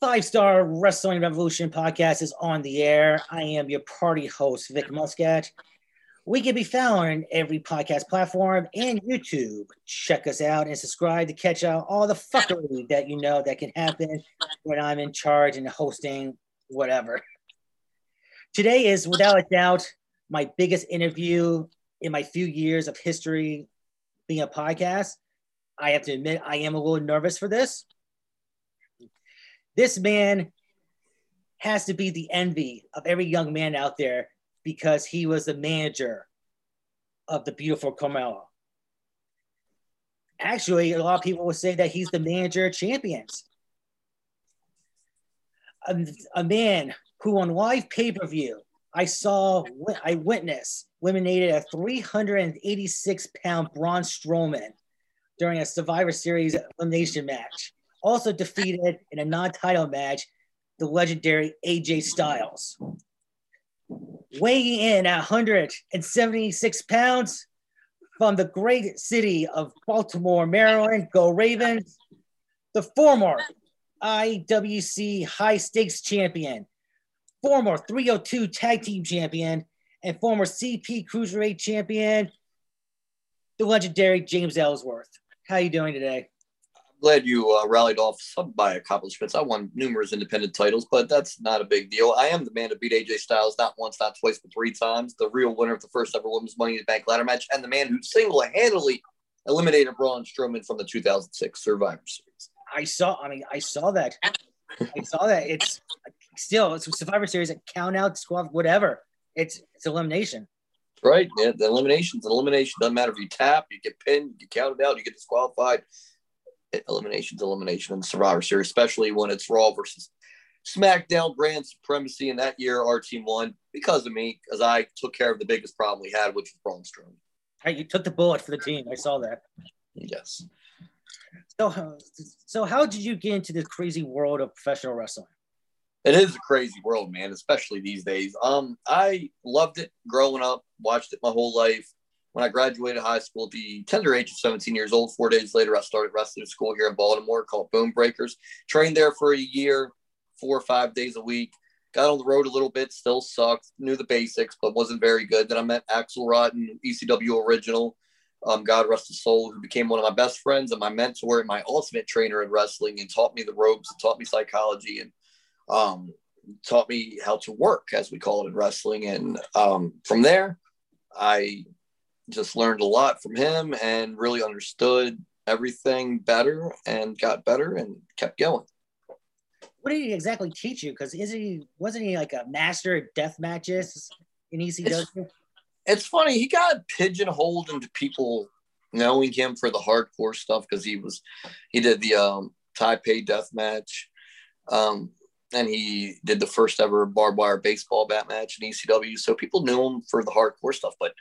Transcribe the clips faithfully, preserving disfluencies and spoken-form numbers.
Five Star Wrestling Revolution podcast is on the air. I am your party host, Vic Muscat. We can be found on every podcast platform and YouTube. Check us out and subscribe to catch out all the fuckery that you know that can happen when I'm in charge and hosting whatever. Today is, without a doubt, my biggest interview in my few years of history being a podcast. I have to admit, I am a little nervous for this. This man has to be the envy of every young man out there, because he was the manager of the beautiful Carmella. Actually, a lot of people would say that he's the manager of champions. A, a man who on live pay-per-view, I saw, I witnessed, eliminated a three hundred eighty-six pound Braun Strowman during a Survivor Series elimination match. Also defeated in a non-title match, the legendary A J Styles. Weighing in at one hundred seventy-six pounds from the great city of Baltimore, Maryland, go Ravens, the former I W C high stakes champion, former three oh two tag team champion, and former C P Cruiserweight champion, the legendary James Ellsworth. How are you doing today? I'm glad you uh, rallied off some of my accomplishments. I won numerous independent titles, but that's not a big deal. I am the man to beat A J Styles, not once, not twice, but three times. The real winner of the first ever Women's Money in the Bank ladder match, and the man who single-handedly eliminated Braun Strowman from the two thousand six Survivor Series. I saw, I mean, I saw that. I saw that. It's still, it's Survivor Series, a count-out, squad, whatever. It's, it's elimination. Right. Yeah, the elimination's an elimination. Doesn't matter if you tap, you get pinned, you get counted out, you get disqualified. Elimination's elimination in the Survivor Series, especially when it's Raw versus SmackDown brand supremacy. And that year, our team won because of me, because I took care of the biggest problem we had, which was Braun Strowman. Hey, you took the bullet for the team. I saw that. Yes. So, so how did you get into the crazy world of professional wrestling? It is a crazy world, man, especially these days. Um, I loved it growing up, watched it my whole life. When I graduated high school at the tender age of seventeen years old, four days later, I started wrestling school here in Baltimore called Boom Breakers. Trained there for a year, four or five days a week. Got on the road a little bit, still sucked. Knew the basics, but wasn't very good. Then I met Axel Rotten, E C W original, um, God rest his soul, who became one of my best friends and my mentor and my ultimate trainer in wrestling, and taught me the ropes, taught me psychology, and um, taught me how to work, as we call it in wrestling. And um, from there, I... just learned a lot from him and really understood everything better and got better and kept going. What did he exactly teach you? Because is he wasn't he like a master of death matches in E C W? It's, it's funny. He got pigeonholed into people knowing him for the hardcore stuff because he was he did the um, Taipei death match, um, and he did the first ever barbed wire baseball bat match in E C W. So people knew him for the hardcore stuff, but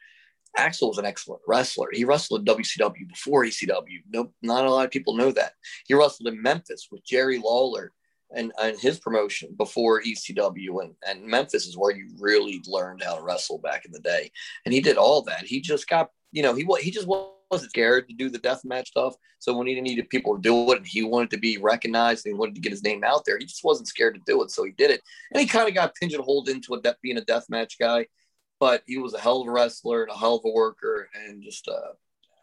Axel was an excellent wrestler. He wrestled in W C W before E C W. Nope, not a lot of people know that. He wrestled in Memphis with Jerry Lawler and, and his promotion before E C W. And, and Memphis is where you really learned how to wrestle back in the day. And he did all that. He just got, you know, he he just wasn't scared to do the deathmatch stuff. So when he needed people to do it and he wanted to be recognized and he wanted to get his name out there, he just wasn't scared to do it. So he did it. And he kind of got pigeonholed into a de- being a deathmatch guy. But he was a hell of a wrestler and a hell of a worker and just, uh,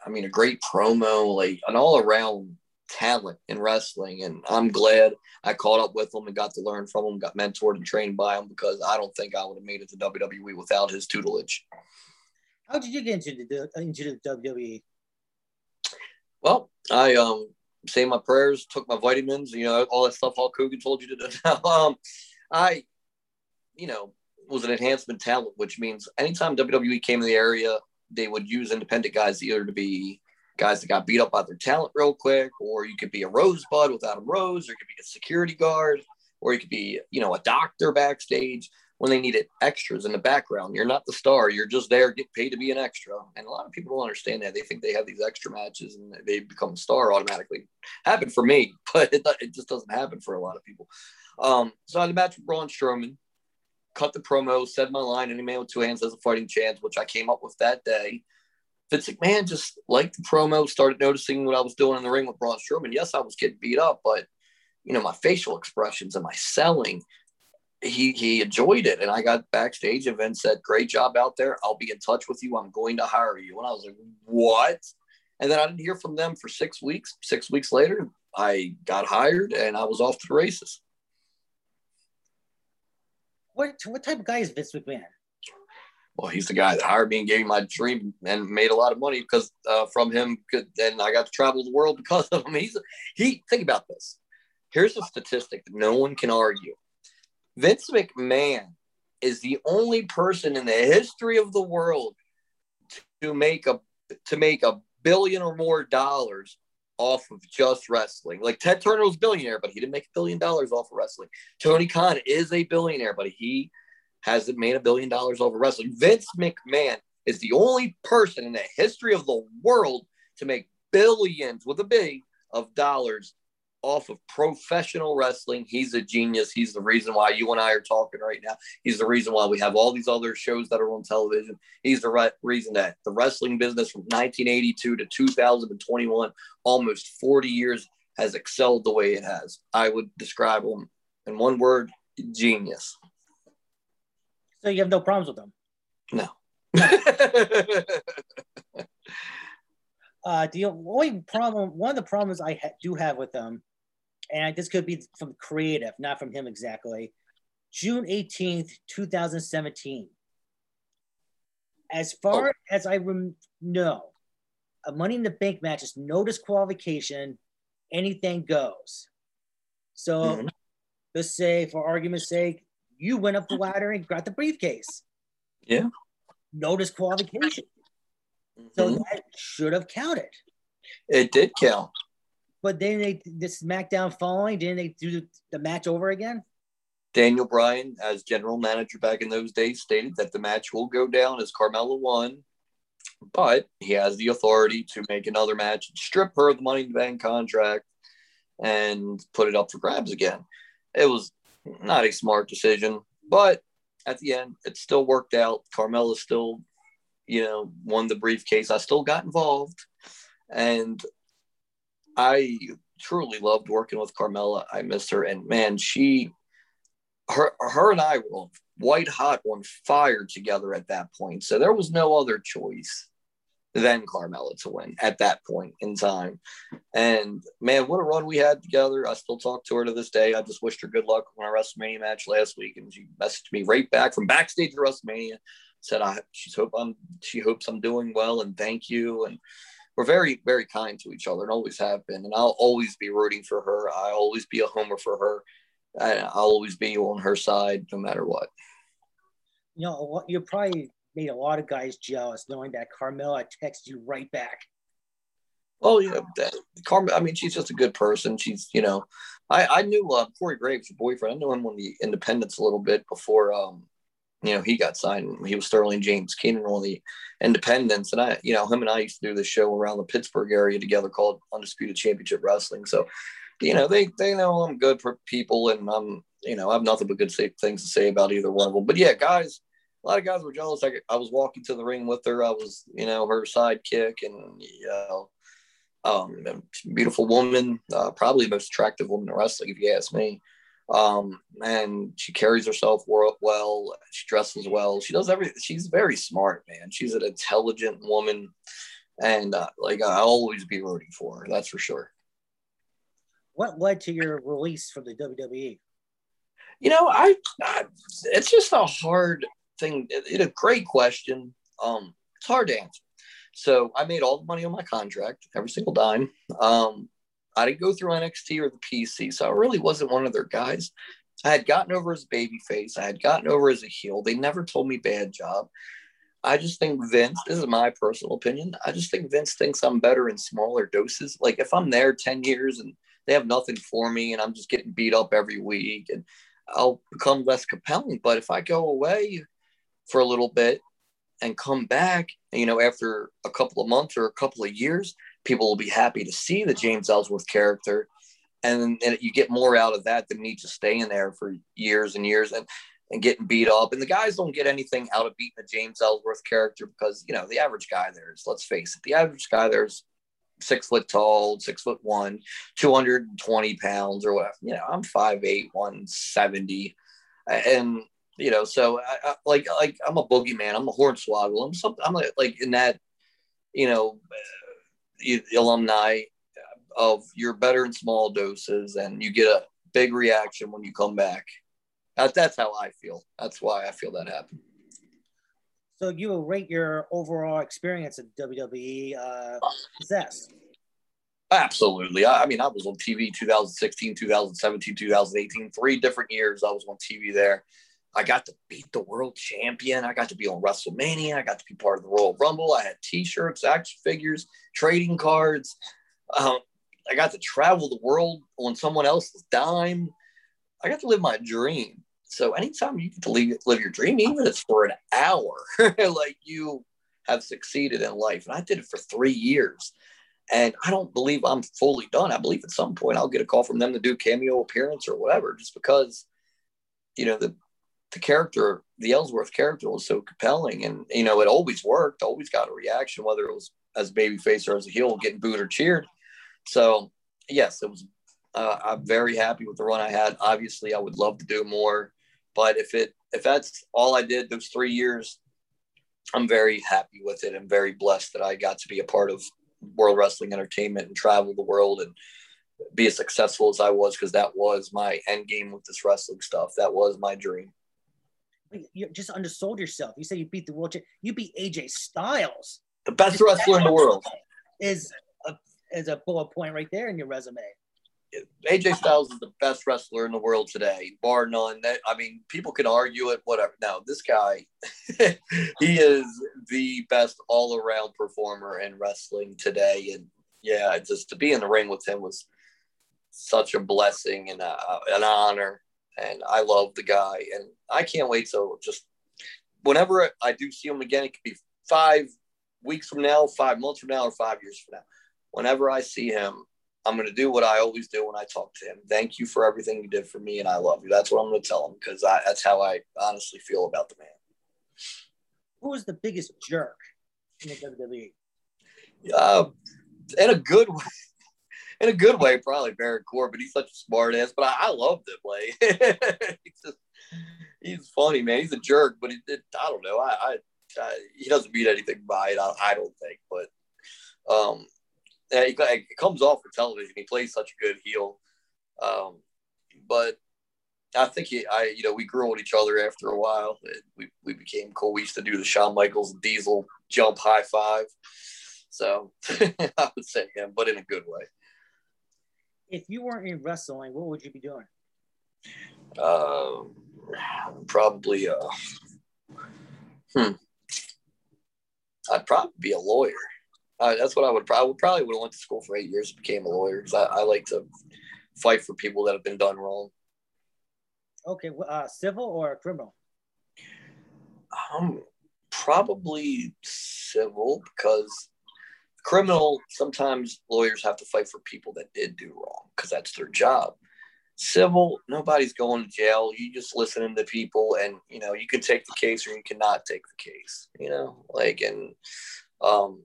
I mean, a great promo, like an all-around talent in wrestling. And I'm glad I caught up with him and got to learn from him, got mentored and trained by him, because I don't think I would have made it to W W E without his tutelage. How did you get into the, into the W W E? Well, I um, say my prayers, took my vitamins, you know, all that stuff Hulk Hogan told you to do. um, I, you know, was an enhancement talent, which means anytime W W E came to the area, they would use independent guys either to be guys that got beat up by their talent real quick, or you could be a rosebud without a rose, or you could be a security guard, or you could be, you know, a doctor backstage when they needed extras in the background. You're not the star. You're just there, get paid to be an extra. And a lot of people don't understand that. They think they have these extra matches and they become a star automatically. Happened for me, but it, it just doesn't happen for a lot of people. Um, so I had a match with Braun Strowman. Cut the promo, said my line, any man with two hands has a fighting chance, which I came up with that day. Vince McMahon just liked the promo, started noticing what I was doing in the ring with Braun Strowman. Yes, I was getting beat up, but you know, my facial expressions and my selling, he he enjoyed it. And I got backstage and Vince said, great job out there. I'll be in touch with you. I'm going to hire you. And I was like, what? And then I didn't hear from them for six weeks. Six weeks later, I got hired and I was off to the races. What what type of guy is Vince McMahon? Well, he's the guy that hired me and gave me my dream and made a lot of money because uh, from him, and I got to travel the world because of him. He's he. Think about this. Here's a statistic that no one can argue. Vince McMahon is the only person in the history of the world to make a to make a billion or more dollars off of just wrestling. Like Ted Turner was a billionaire, but he didn't make a billion dollars off of wrestling. Tony Khan is a billionaire, but he hasn't made a billion dollars off of wrestling. Vince McMahon is the only person in the history of the world to make billions with a B of dollars off of professional wrestling. He's a genius. He's the reason why you and I are talking right now. He's the reason why we have all these other shows that are on television. He's the re- reason that the wrestling business from nineteen eighty-two to two thousand twenty-one, almost forty years, has excelled the way it has. I would describe him in one word, genius. So you have no problems with him? No. uh, the only problem, one of the problems I ha- do have with him, and this could be from creative, not from him exactly. June eighteenth, twenty seventeen. As far oh. as I rem- know, a Money in the Bank match is no disqualification, anything goes. So mm-hmm. let's say, for argument's sake, you went up the ladder and got the briefcase. Yeah. No disqualification. Mm-hmm. So that should have counted. It did count. But then they, the SmackDown following, didn't they do the match over again? Daniel Bryan, as general manager back in those days, stated that the match will go down as Carmella won, but he has the authority to make another match, strip her of the Money in the Bank contract, and put it up for grabs again. It was not a smart decision, but at the end, it still worked out. Carmella still, you know, won the briefcase. I still got involved, and I truly loved working with Carmella. I missed her. And man, she, her, her and I were white hot on fire together at that point. So there was no other choice than Carmella to win at that point in time. And man, what a run we had together. I still talk to her to this day. I just wished her good luck on our WrestleMania match last week. And she messaged me right back from backstage at WrestleMania, said, I, she's hope I'm, she hopes I'm doing well. And thank you. And we're very, very kind to each other and always have been. And I'll always be rooting for her. I'll always be a homer for her. I'll always be on her side no matter what. You know, you probably made a lot of guys jealous knowing that Carmella texts you right back. Oh, yeah. Carmella, I mean, she's just a good person. She's, you know, I, I knew uh, Corey Graves, her boyfriend. I knew him on the independents a little bit before, um, you know, he got signed. He was Sterling James Keenan on the independents. And I, you know, him and I used to do this show around the Pittsburgh area together called Undisputed Championship Wrestling. So, you know, they, they know I'm good for people, and I'm, you know, I have nothing but good things to say about either one of them. But yeah, guys, a lot of guys were jealous. I, I was walking to the ring with her. I was, you know, her sidekick, and, you know, um, beautiful woman, uh, probably the most attractive woman in wrestling, if you ask me. Um, and she carries herself well. She dresses well. She does everything. She's very smart, man. She's an intelligent woman. And uh, like, I'll always be rooting for her. That's for sure. What led to your release from the W W E? You know, I, I it's just a hard thing. It's it, a great question. Um, it's hard to answer. So I made all the money on my contract, every single dime. Um, I didn't go through N X T or the P C, so I really wasn't one of their guys. I had gotten over as a babyface. I had gotten over as a heel. They never told me bad job. I just think Vince, this is my personal opinion, I just think Vince thinks I'm better in smaller doses. Like if I'm there ten years and they have nothing for me and I'm just getting beat up every week, and I'll become less compelling. But if I go away for a little bit and come back, you know, after a couple of months or a couple of years, people will be happy to see the James Ellsworth character. And, and you get more out of that than me just staying there for years and years and, and getting beat up. And the guys don't get anything out of beating the James Ellsworth character because, you know, the average guy there is, let's face it, the average guy there is six foot tall, six foot one, two hundred twenty pounds or whatever. You know, I'm five eight, one seventy. And, you know, so I, I, like, like I'm a boogeyman. I'm a hornswoggle. I'm something, I'm like, like in that, you know, uh, alumni of you're better in small doses and you get a big reaction when you come back. That, that's how I feel. That's why I feel that happened. So you will rate your overall experience at W W E uh, success? Absolutely. I, I mean, I was on T V two thousand sixteen, two thousand seventeen, two thousand eighteen, three different years I was on T V there. I got to beat the world champion. I got to be on WrestleMania. I got to be part of the Royal Rumble. I had T-shirts, action figures, trading cards. Um, I got to travel the world on someone else's dime. I got to live my dream. So anytime you get to live, live your dream, even if it's for an hour, like you have succeeded in life. And I did it for three years. And I don't believe I'm fully done. I believe at some point I'll get a call from them to do cameo appearance or whatever, just because, you know, the the character, the Ellsworth character was so compelling. And, you know, it always worked. Always got a reaction, whether it was as a babyface or as a heel, getting booed or cheered. So, yes, it was. Uh, I'm very happy with the run I had. Obviously, I would love to do more. But if it if that's all I did those three years, I'm very happy with it. I'm very blessed that I got to be a part of World Wrestling Entertainment and travel the world and be as successful as I was, because that was my end game with this wrestling stuff. That was my dream. You just undersold yourself. You said you beat the world champ. You beat A J Styles, the best wrestler in the world. Is a, is a bullet point right there in your resume. A J Styles is the best wrestler in the world today, bar none. That, I mean, people can argue it, whatever. Now, this guy, he is the best all-around performer in wrestling today. And, yeah, just to be in the ring with him was such a blessing and a, an honor. And I love the guy. And I can't wait. So just whenever I do see him again, it could be five weeks from now, five months from now, or five years from now. Whenever I see him, I'm going to do what I always do when I talk to him. Thank you for everything you did for me, and I love you. That's what I'm going to tell him, because that's how I honestly feel about the man. Who was the biggest jerk in the W W E? Uh, in a good way, in a good way, probably Baron Corbin. He's such a smart ass, but I, I loved it. Like, he's just, he's funny, man. He's a jerk, but he, it, I don't know. I, I, I he doesn't mean anything by it. I, I don't think, but. Um, It yeah, comes off for television. He plays such a good heel. Um, but I think, he, I, you know, we grew on each other after a while. It, we we became cool. We used to do the Shawn Michaels Diesel jump high five. So I would say him, but in a good way. If you weren't in wrestling, what would you be doing? Uh, probably, uh, hmm. I'd probably be a lawyer. Uh, that's what I would probably, probably would have went to school for eight years and became a lawyer, because I, I like to fight for people that have been done wrong. Okay, uh, civil or criminal? Um, probably civil, because criminal, sometimes lawyers have to fight for people that did do wrong, because that's their job. Civil, nobody's going to jail. You just listening to people, and, you know, you can take the case or you cannot take the case, you know, like, and, um,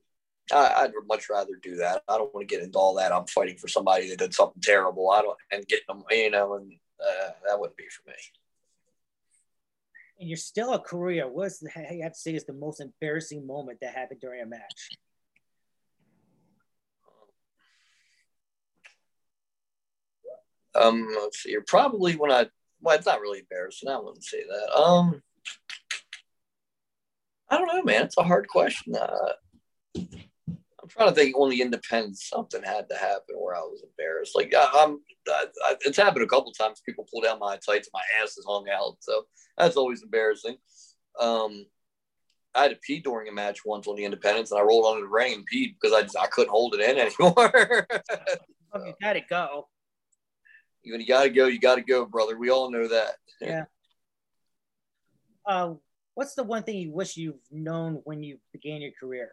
I'd much rather do that. I don't want to get into all that. I'm fighting for somebody that did something terrible. I don't, and getting them, you know, and uh, that wouldn't be for me. And you're still a career. What's the, I have to say, is the most embarrassing moment that happened during a match? Um, let's see. You're probably when I, well, it's not really embarrassing. I wouldn't say that. Um, I don't know, man. It's a hard question. Uh, I'm trying to think, only independent, something had to happen where I was embarrassed. Like I, I'm, I, I, it's happened a couple times. People pull down my tights, and my ass is hung out. So that's always embarrassing. Um, I had to pee during a match once on the independents, and I rolled under the ring and peed because I just, I couldn't hold it in anymore. So, you gotta go. When you gotta go, you gotta go, brother. We all know that. Yeah. Uh, what's the one thing you wish you've known when you began your career?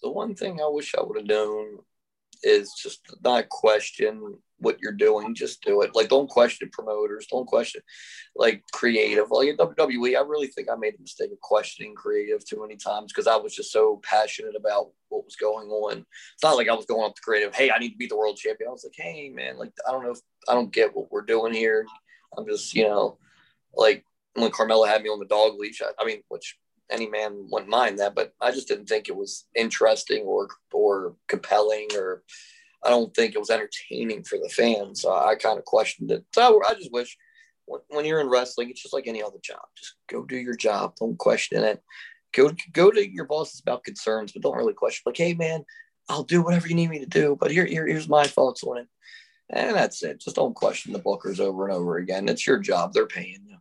The one thing I wish I would have known is just not question what you're doing. Just do it. Like, don't question promoters. Don't question, like, creative. Like, at W W E, I really think I made a mistake of questioning creative too many times because I was just so passionate about what was going on. It's not like I was going up to creative, hey, I need to be the world champion. I was like, hey, man, like, I don't know if I don't get what we're doing here. I'm just, you know, like, when Carmella had me on the dog leash, I, I mean, which any man wouldn't mind that, but I just didn't think it was interesting or or compelling, or I don't think it was entertaining for the fans. So I kind of questioned it. So I, I just wish when, when you're in wrestling, it's just like any other job. Just go do your job. Don't question it. Go go to your bosses about concerns, but don't really question. Like, hey, man, I'll do whatever you need me to do, but here, here here's my thoughts on it. And that's it. Just don't question the bookers over and over again. It's your job. They're paying you.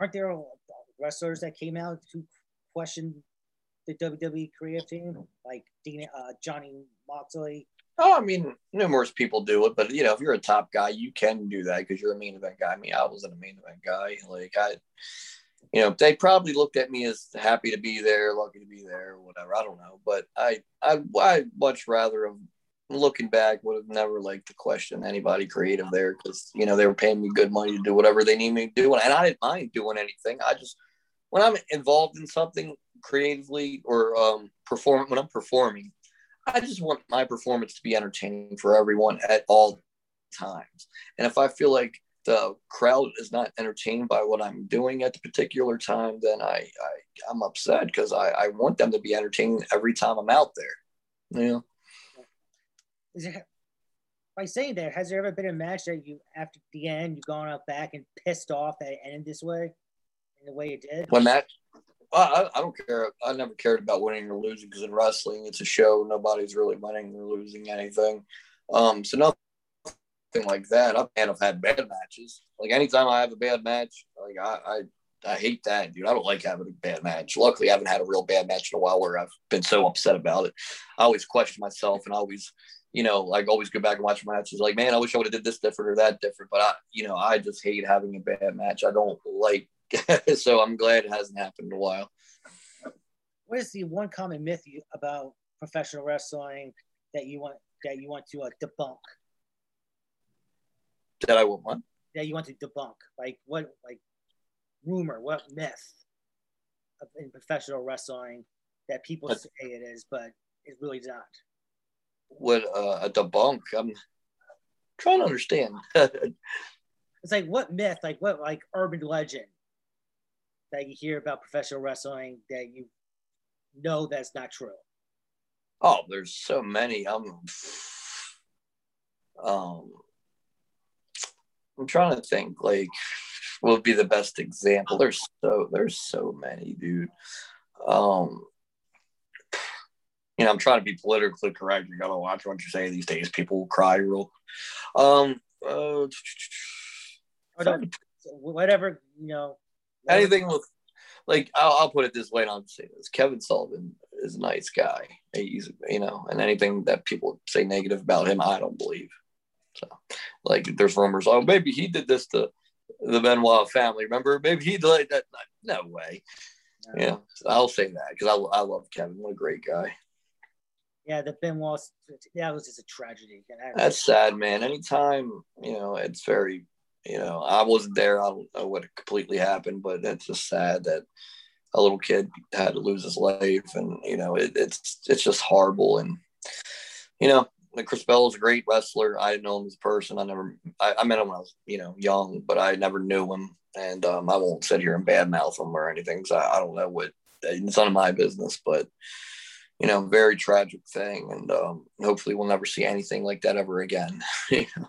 Aren't there wrestlers that came out who questioned the W W E creative team, like Dean, uh, Johnny Moxley? Oh, I mean, numerous people do it, but, you know, if you're a top guy, you can do that because you're a main event guy. I mean, I wasn't a main event guy. Like, I, you know, they probably looked at me as happy to be there, lucky to be there, whatever. I don't know. But I, I, I much rather have, looking back, would have never liked to question anybody creative there because, you know, they were paying me good money to do whatever they need me to do. And I didn't mind doing anything. I just, when I'm involved in something creatively or um, perform, when I'm performing, I just want my performance to be entertaining for everyone at all times. And if I feel like the crowd is not entertained by what I'm doing at the particular time, then I, I I'm upset because I, I want them to be entertained every time I'm out there, you know? Is there, by saying that, has there ever been a match that you, after the end, you've gone out back and pissed off that it ended this way, in the way it did? What match? Well, I, I don't care. I never cared about winning or losing because in wrestling, it's a show. Nobody's really winning or losing anything. Um, so nothing like that. I've had, I've had bad matches. Like, anytime I have a bad match, like I, I, I hate that, dude. I don't like having a bad match. Luckily, I haven't had a real bad match in a while where I've been so upset about it. I always question myself and I always – you know, like, always go back and watch matches. Like, man, I wish I would have did this different or that different. But I, you know, I just hate having a bad match. I don't like. So I'm glad it hasn't happened in a while. What is the one common myth you, about professional wrestling that you want that you want to uh, debunk? That I want one. That you want to debunk, like what, like rumor, what myth of, in professional wrestling that people That's- say it is, but it really is not. What uh, a debunk? I'm trying to understand. It's like what myth, like what, like urban legend that you hear about professional wrestling that you know that's not true. Oh, there's so many. I'm, um, I'm trying to think. Like, what would be the best example? There's so there's so many, dude. Um. You know, I'm trying to be politically correct. You gotta watch what you say these days. People will cry real. Um, uh, whatever, you know. Whatever. Anything with, like, I'll, I'll put it this way, and I'll say this: Kevin Sullivan is a nice guy. He's, you know, and anything that people say negative about him, I don't believe. So, like, there's rumors. Oh, maybe he did this to the Benoit family. Remember? Maybe he did that. No way. No. Yeah, so I'll say that because I, I love Kevin. What a great guy. Yeah, the Benoit, that was just a tragedy. That's sad, man. Anytime, you know, it's very, you know, I wasn't there. I don't know what completely happened, but it's just sad that a little kid had to lose his life. And, you know, it, it's it's just horrible. And, you know, Chris Bell is a great wrestler. I didn't know him as a person. I never, I, I met him when I was, you know, young, but I never knew him. And um, I won't sit here and badmouth him or anything because I, I don't know what, it's none of my business, but. You know, very tragic thing, and um, hopefully we'll never see anything like that ever again. You know?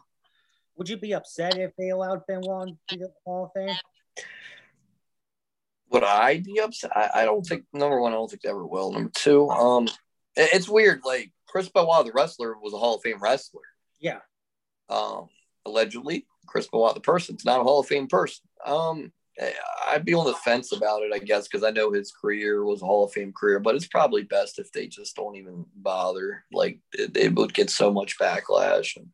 Would you be upset if they allowed Benoit to do the Hall of Fame? Would I be upset? I, I don't think, number one, I don't think they ever will. Number two, um, it, it's weird. Like, Chris Benoit, the wrestler, was a Hall of Fame wrestler. Yeah. Um, allegedly, Chris Benoit, the person's not a Hall of Fame person. Um. I'd be on the fence about it, I guess, because I know his career was a Hall of Fame career, but it's probably best if they just don't even bother. Like, they would get so much backlash and,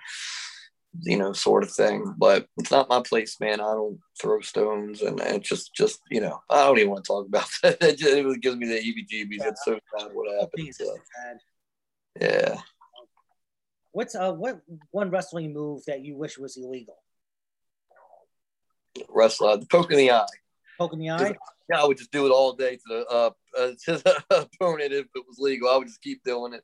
you know, sort of thing. But it's not my place, man. I don't throw stones, and it just, just you know, I don't even want to talk about that. It, just, it gives me the heebie-jeebies. Yeah. It's so bad what happened. So. Yeah. What's uh what one wrestling move that you wish was illegal? Wrestler, the poke in the eye. Poke in the eye? Yeah, I would just do it all day to the uh, uh to the opponent if it was legal. I would just keep doing it.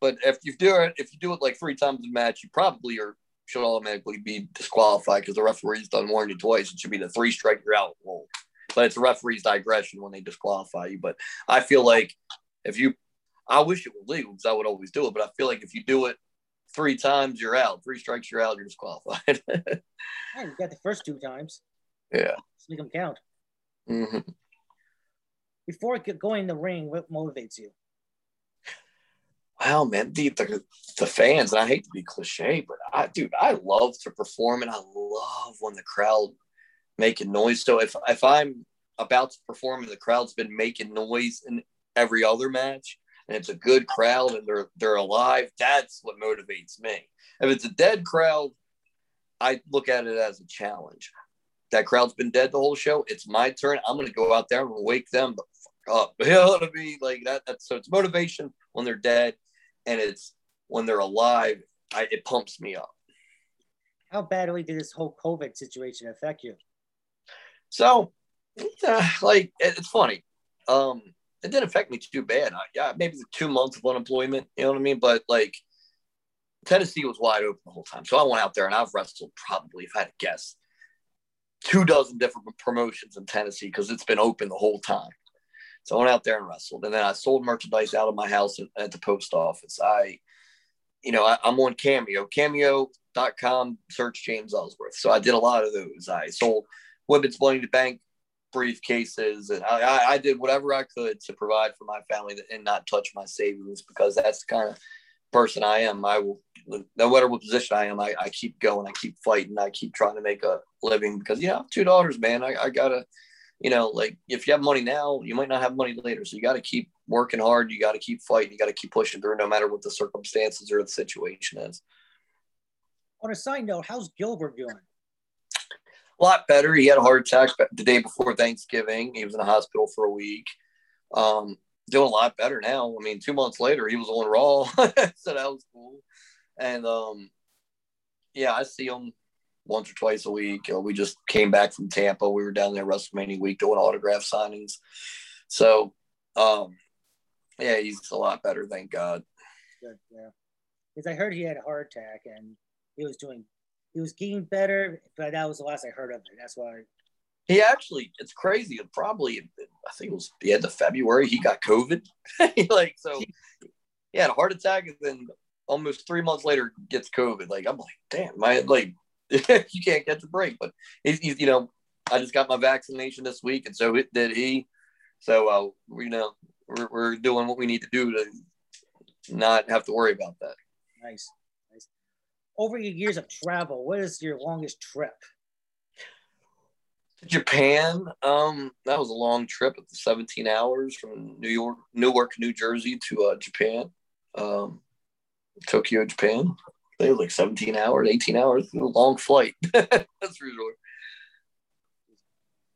But if you do it, if you do it like three times a match, you probably are should automatically be disqualified because the referee's done warned you twice. It should be the three strike you're out rule. But it's the referee's digression when they disqualify you. But I feel like if you, I wish it was legal because I would always do it. But I feel like if you do it three times, you're out. Three strikes, you're out. You're disqualified. Yeah, you got the first two times. Yeah. Just make them count. Mm-hmm. Before going in the ring, what motivates you? Wow, man, the, the the fans, and I hate to be cliche, but I, dude, I love to perform, and I love when the crowd making noise. So if if I'm about to perform and the crowd's been making noise in every other match, and it's a good crowd and they're they're alive, that's what motivates me. If it's a dead crowd, I look at it as a challenge. That crowd's been dead the whole show. It's my turn. I'm going to go out there and wake them the fuck up. You know what I mean? Like that. That's, so it's motivation when they're dead. And it's when they're alive, I, it pumps me up. How badly did this whole COVID situation affect you? So, uh, like, it, it's funny. Um, it didn't affect me too bad. I, yeah, maybe the two months of unemployment, you know what I mean? But, like, Tennessee was wide open the whole time. So I went out there, and I've wrestled probably, if I had to guess, two dozen different promotions in Tennessee because it's been open the whole time. So I went out there and wrestled, and then I sold merchandise out of my house at, at the post office. I, you know, I, I'm on Cameo, cameo dot com, search James Ellsworth. So I did a lot of those. I sold women's Money in the Bank briefcases, and I, I, I did whatever I could to provide for my family and not touch my savings because that's the kind of person I am. I will, no matter what position I am, I, I keep going, I keep fighting, I keep trying to make a living because, you know, I have two daughters, man. I, I gotta. You know, like if you have money now, you might not have money later. So you got to keep working hard. You got to keep fighting. You got to keep pushing through no matter what the circumstances or the situation is. On a side note, how's Gilbert doing? A lot better. He had a heart attack the day before Thanksgiving. He was in the hospital for a week. Um, doing a lot better now. I mean, two months later, he was on Raw. So that was cool. And, um, yeah, I see him once or twice a week. Uh, we just came back from Tampa. We were down there WrestleMania week doing autograph signings. So, um, yeah, he's a lot better, thank God. Good, yeah. Because I heard he had a heart attack and he was doing, he was getting better, but that was the last I heard of it. That's why. I... He actually, it's crazy. It probably, I think it was the end of February, he got COVID. Like, so he had a heart attack and then almost three months later gets COVID. Like, I'm like, damn, my, like, you can't get the break, but he's, he's, you know, I just got my vaccination this week, and so it did he. So, uh, we, you know, we're, we're doing what we need to do to not have to worry about that. Nice, nice. Over your years of travel, what is your longest trip? Japan. Um, that was a long trip, at the seventeen hours from New York, Newark, New Jersey to uh, Japan, um, Tokyo, Japan. It was like seventeen hours, eighteen hours, a long flight. That's for sure.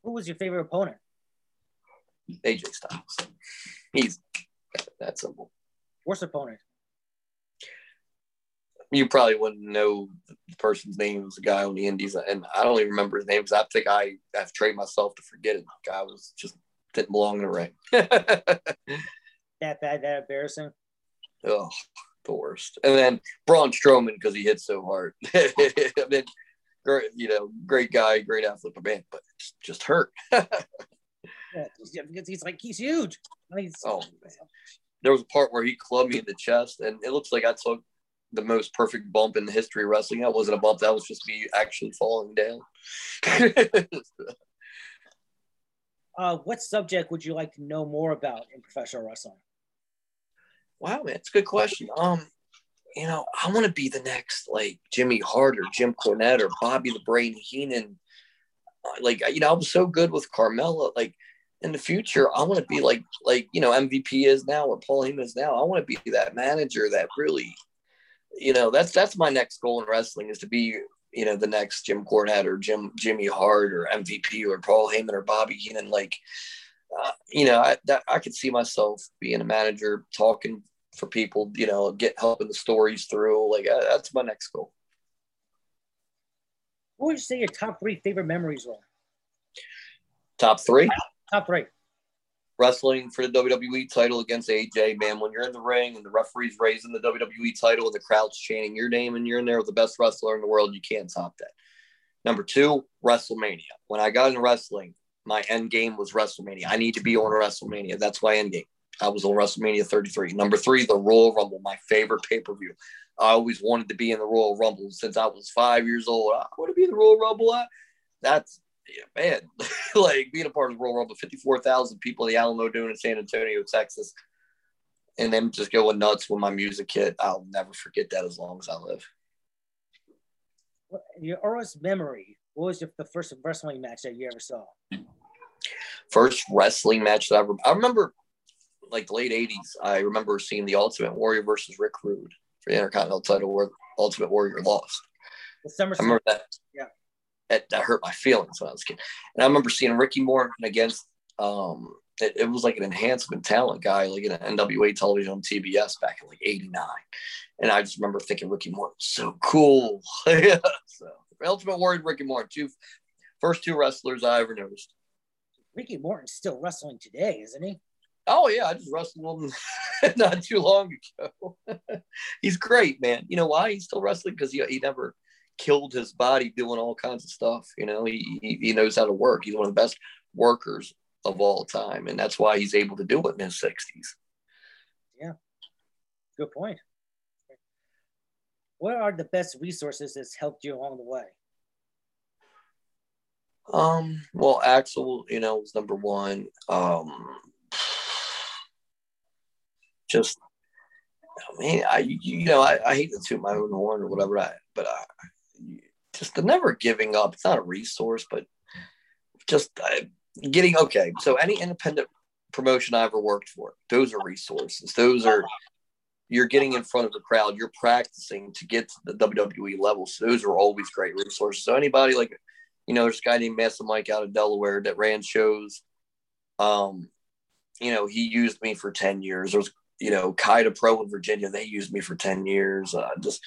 Who was your favorite opponent? A J Styles. He's that simple. Worst opponent? You probably wouldn't know the person's name. It was a guy on the Indies, and I don't even remember his name because I think I, I've trained myself to forget it. Like I was just didn't belong in the ring. That bad, that embarrassing? Oh. The worst. And then Braun Strowman because he hit so hard. I mean, great, you know, great guy, great athlete, but man, but it's just hurt. Yeah, because he's like he's huge. I mean, he's, oh man, there was a part where he clubbed me in the chest, and it looks like I took the most perfect bump in the history of wrestling. That wasn't a bump; that was just me actually falling down. uh, what subject would you like to know more about in professional wrestling? Wow, man, it's a good question. Um, you know, I want to be the next, like, Jimmy Hart or Jim Cornette or Bobby the Brain Heenan. Uh, like, you know, I was so good with Carmella. Like, in the future, I want to be like, like you know, M V P is now or Paul Heyman is now. I want to be that manager that really, you know, that's that's my next goal in wrestling is to be, you know, the next Jim Cornette or Jim Jimmy Hart or M V P or Paul Heyman or Bobby Heenan, like, Uh, you know, I, that, I could see myself being a manager, talking for people, you know, get helping the stories through. Like, uh, that's my next goal. What would you say your top three favorite memories were? Top three? Top three. Wrestling for the W W E title against A J, man. When you're in the ring and the referee's raising the W W E title and the crowd's chanting your name and you're in there with the best wrestler in the world, you can't top that. Number two, WrestleMania. When I got into wrestling, my end game was WrestleMania. I need to be on WrestleMania. That's my end game. I was on WrestleMania thirty-three. Number three, the Royal Rumble, my favorite pay-per-view. I always wanted to be in the Royal Rumble since I was five years old. I want to be in the Royal Rumble. I, that's, yeah, man, like being a part of the Royal Rumble, fifty-four thousand people in the Alamo doing in San Antonio, Texas, and them just going nuts with my music hit. I'll never forget that as long as I live. Your earliest memory, what was your, the first wrestling match that you ever saw? First wrestling match that I, re- I remember, like the late eighties, I remember seeing the Ultimate Warrior versus Rick Rude for the Intercontinental title where Ultimate Warrior lost. The summer I remember that. Yeah. That, that hurt my feelings when I was a kid. And I remember seeing Ricky Morton against, um, it, it was like an enhancement talent guy, like in an N W A television on T B S back in like eighty-nine. And I just remember thinking Ricky Morton was so cool. Yeah, so Ultimate Warrior, Ricky Morton, two, first two wrestlers I ever noticed. Ricky Morton's still wrestling today, isn't he? Oh, yeah, I just wrestled him not too long ago. He's great, man. You know why he's still wrestling? Because he, he never killed his body doing all kinds of stuff. You know, he, he he knows how to work. He's one of the best workers of all time, and that's why he's able to do it in his sixties. Yeah, good point. What are the best resources that's helped you along the way? Um, well, Axel, you know, was number one. Um, just, I mean, I you know, I, I hate to toot my own horn or whatever, I, but I. Just the never giving up. It's not a resource, but just uh, getting, okay. So any independent promotion I ever worked for, those are resources. Those are, you're getting in front of the crowd. You're practicing to get to the W W E level. So those are always great resources. So anybody like, you know, there's a guy named Master Mike out of Delaware that ran shows. Um, you know, he used me for ten years. There's, you know, Kaida Pro in Virginia. They used me for ten years. Uh, just,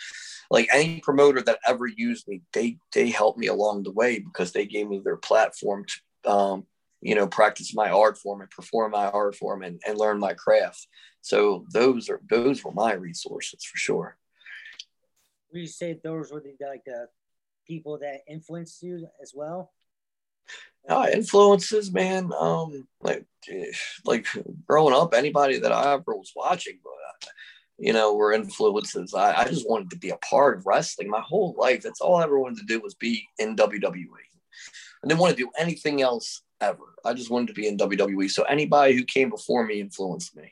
Like any promoter that ever used me, they they helped me along the way because they gave me their platform to, um, you know, practice my art form and perform my art form and, and learn my craft. So those are those were my resources for sure. Would you say those were the like the people that influenced you as well? No, influences, man. Um, like like growing up, anybody that I ever was watching, but. I, you know, were influences. I, I just wanted to be a part of wrestling my whole life. That's all I ever wanted to do was be in W W E. I didn't want to do anything else ever. I just wanted to be in W W E. So anybody who came before me influenced me.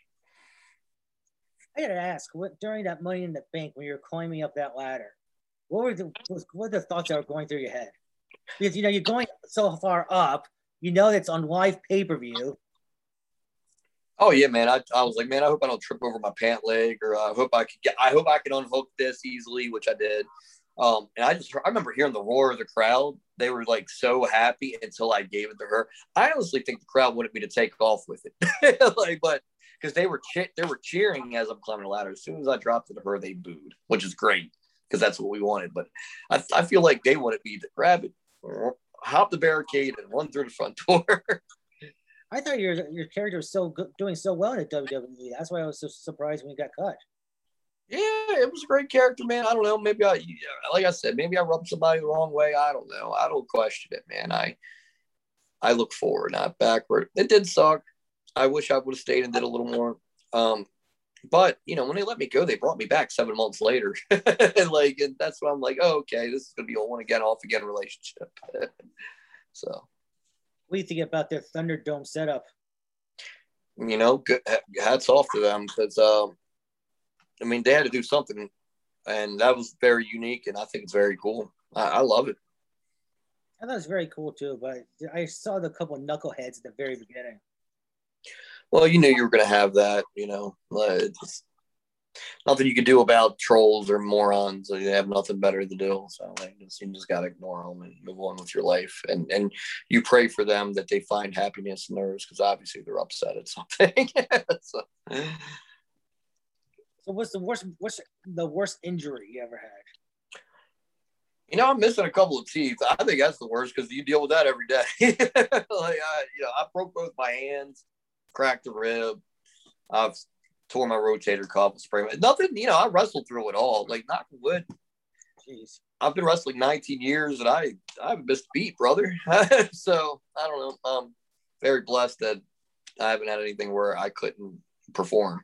I got to ask, what during that Money in the Bank when you were climbing up that ladder, what were the, what were the thoughts that were going through your head? Because, you know, you're going so far up, you know that's on live pay-per-view. Oh yeah, man. I, I was like, man, I hope I don't trip over my pant leg or I hope I could get, I hope I can unhook this easily, which I did. Um, and I just, I remember hearing the roar of the crowd. They were like so happy until I gave it to her. I honestly think the crowd wanted me to take off with it. Like, but cause they were, che- they were cheering as I'm climbing the ladder. As soon as I dropped it to her, they booed, which is great. Cause that's what we wanted. But I, I feel like they wanted me to grab it, hop the barricade and run through the front door. I thought your your character was so good, doing so well in the W W E. That's why I was so surprised when you got cut. Yeah, it was a great character, man. I don't know. Maybe I, like I said, maybe I rubbed somebody the wrong way. I don't know. I don't question it, man. I I look forward, not backward. It did suck. I wish I would have stayed and did a little more. Um, but you know, when they let me go, they brought me back seven months later. and like, and that's when I'm like, oh, okay, this is gonna be a one again, off again relationship. So. What do you think about their Thunderdome setup? You know, good, hats off to them because, um, I mean, they had to do something, and that was very unique, and I think it's very cool. I, I love it. I thought it was very cool, too, but I saw the couple of knuckleheads at the very beginning. Well, you knew you were going to have that, you know. It's nothing you could do about trolls or morons. They have nothing better to do. So like, just, you just got to ignore them and move on with your life. And and you pray for them that they find happiness in theirs because obviously they're upset at something. So. So what's the worst? What's the worst injury you ever had? You know, I'm missing a couple of teeth. I think that's the worst because you deal with that every day. like I, you know, I broke both my hands, cracked a rib. I've tore my rotator cuff, sprained my nothing. You know, I wrestled through it all. Like, knock wood. Jeez. I've been wrestling nineteen years, and I I haven't missed a beat, brother. So I don't know. I'm very blessed that I haven't had anything where I couldn't perform.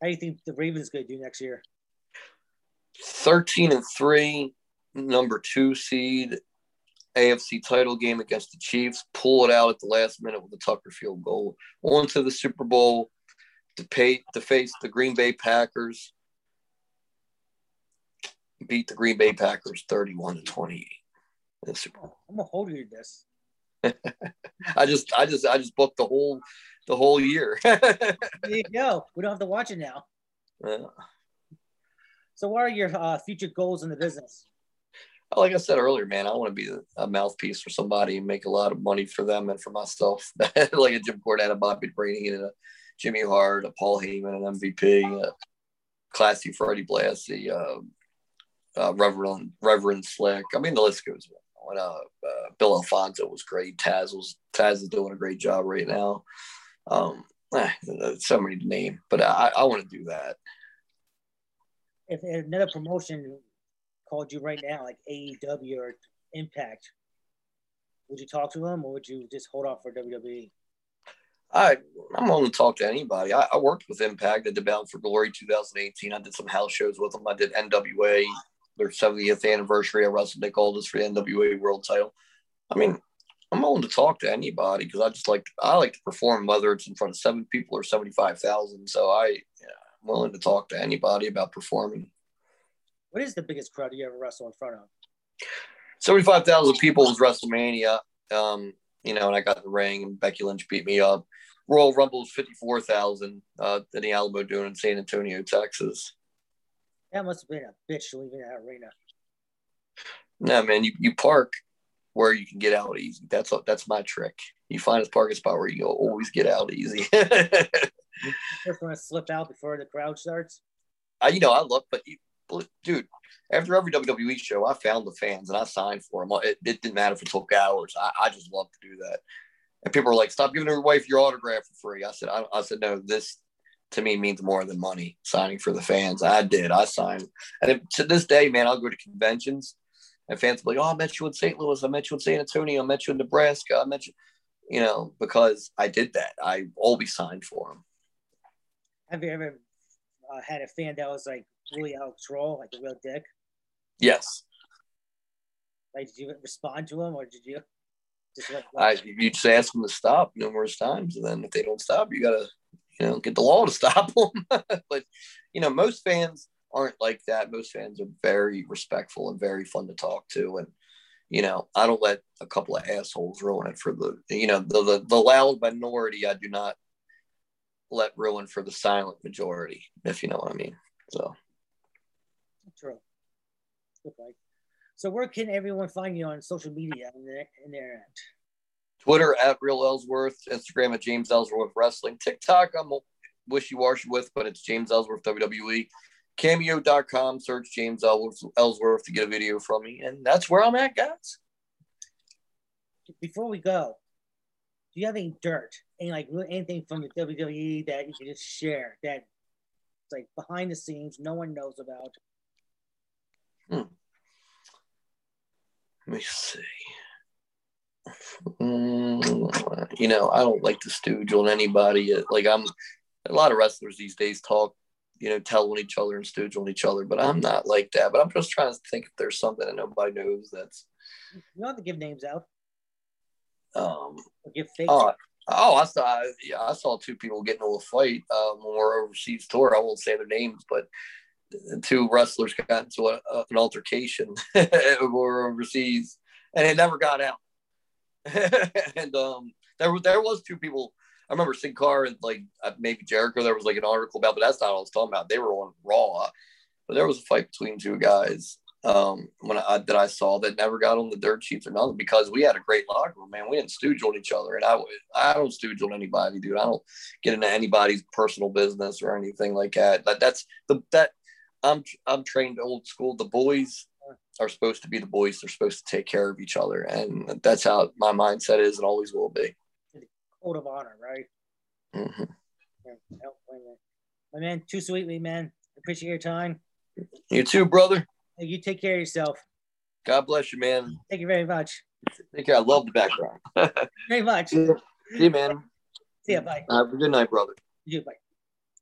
How do you think the Ravens going to do next year? thirteen and three, number two seed, A F C title game against the Chiefs. Pull it out at the last minute with a Tucker field goal. On to the Super Bowl to, pay, to face the Green Bay Packers. Beat the Green Bay Packers thirty-one to twenty-eight. I'm gonna hold you to this. I just, I just, I just booked the whole, the whole year. There you go. We don't have to watch it now. Yeah. So, what are your uh, future goals in the business? Like I said earlier, man, I want to be a mouthpiece for somebody and make a lot of money for them and for myself, like a Jim Cornette, a Bobby Heenan, and a Jimmy Hart, a Paul Heyman, an M V P, a classy Freddie Blassie. Uh, Uh, Reverend Reverend Slick. I mean, the list goes on. Uh, uh, Bill Alfonso was great. Taz was Taz is doing a great job right now. Um, eh, so many to name, but I, I want to do that. If another promotion called you right now, like A E W or Impact, would you talk to them, or would you just hold off for W W E? I, I'm willing to talk to anybody. I, I worked with Impact. I did Bound for Glory two thousand eighteen. I did some house shows with them. I did N W A. Their seventieth anniversary. I wrestled Nick Aldis for the N W A world title. I mean, I'm willing to talk to anybody because I just like I like to perform, whether it's in front of seven people or seventy-five thousand. So I, yeah, I'm willing to talk to anybody about performing. What is the biggest crowd you ever wrestle in front of? seventy-five thousand people was WrestleMania. Um, you know, and I got in the ring and Becky Lynch beat me up. Royal Rumble was fifty-four thousand uh, in the Alamo doing in San Antonio, Texas. That must have been a bitch leaving that arena. No, man, you, you park where you can get out easy. That's a, that's my trick. You find a parking spot where you will always get out easy. Just want to slip out before the crowd starts. I, you know, I love, but you, dude, after every W W E show, I found the fans and I signed for them. It, it didn't matter if it took hours. I, I just love to do that. And people are like, "Stop giving your wife your autograph for free." I said, I, I said, no, this. To me means more than money, signing for the fans. I did. I signed. And if, to this day, man, I'll go to conventions and fans will be like, "Oh, I met you in Saint Louis. I met you in San Antonio. I met you in Nebraska. I met you," you know, because I did that. I always signed for them. Have you ever uh, had a fan that was like really out of control, like a real dick? Yes. Like, did you respond to him or did you just let go? I, you just ask them to stop numerous times. And then if they don't stop, you got to, you know, get the law to stop them. But, you know, most fans aren't like that. Most fans are very respectful and very fun to talk to. And, you know, I don't let a couple of assholes ruin it for the, you know, the, the, the loud minority. I do not let ruin for the silent majority, if you know what I mean. So. True. Okay. So where can everyone find you on social media in their, in their end? Twitter at Real Ellsworth, Instagram at James Ellsworth Wrestling, TikTok I'm wishy-washy with, but it's James Ellsworth W W E, Cameo dot com, search James Ellsworth to get a video from me, and that's where I'm at, guys. Before we go, do you have any dirt, any like anything from the W W E that you can just share that it's like behind the scenes, no one knows about? Hmm. Let me see. Mm, you know, I don't like to stooge on anybody. Like, I'm a lot of wrestlers these days talk, you know, tell on each other and stooge on each other, but I'm not like that. But I'm just trying to think if there's something that nobody knows. That's, you don't have to give names out. Um, give fake. Uh, oh, I saw, yeah, I saw two people getting into a fight um, when we were overseas tour. I won't say their names, but the two wrestlers got into a, uh, an altercation when we were overseas, and it never got out. and um, there, there was two people. I remember Sin Cara and like maybe Jericho. There was like an article about, but that's not what I was talking about. They were on Raw, but there was a fight between two guys um, when I, that I saw that never got on the dirt sheets or nothing, because we had a great locker room, man. We didn't stooge on each other. And I, I don't stooge on anybody, dude. I don't get into anybody's personal business or anything like that. But that's the, that I'm, I'm trained old school. The boys are supposed to be the boys. They're supposed to take care of each other. And that's how my mindset is and always will be. Code of honor, right? Mm-hmm. Yeah, my man, too sweetly, man. Appreciate your time. You too, brother. You take care of yourself. God bless you, man. Thank you very much. Take care. I love the background. Very much. See you, man. See ya. Bye. Have a good night, brother. You too. Bye.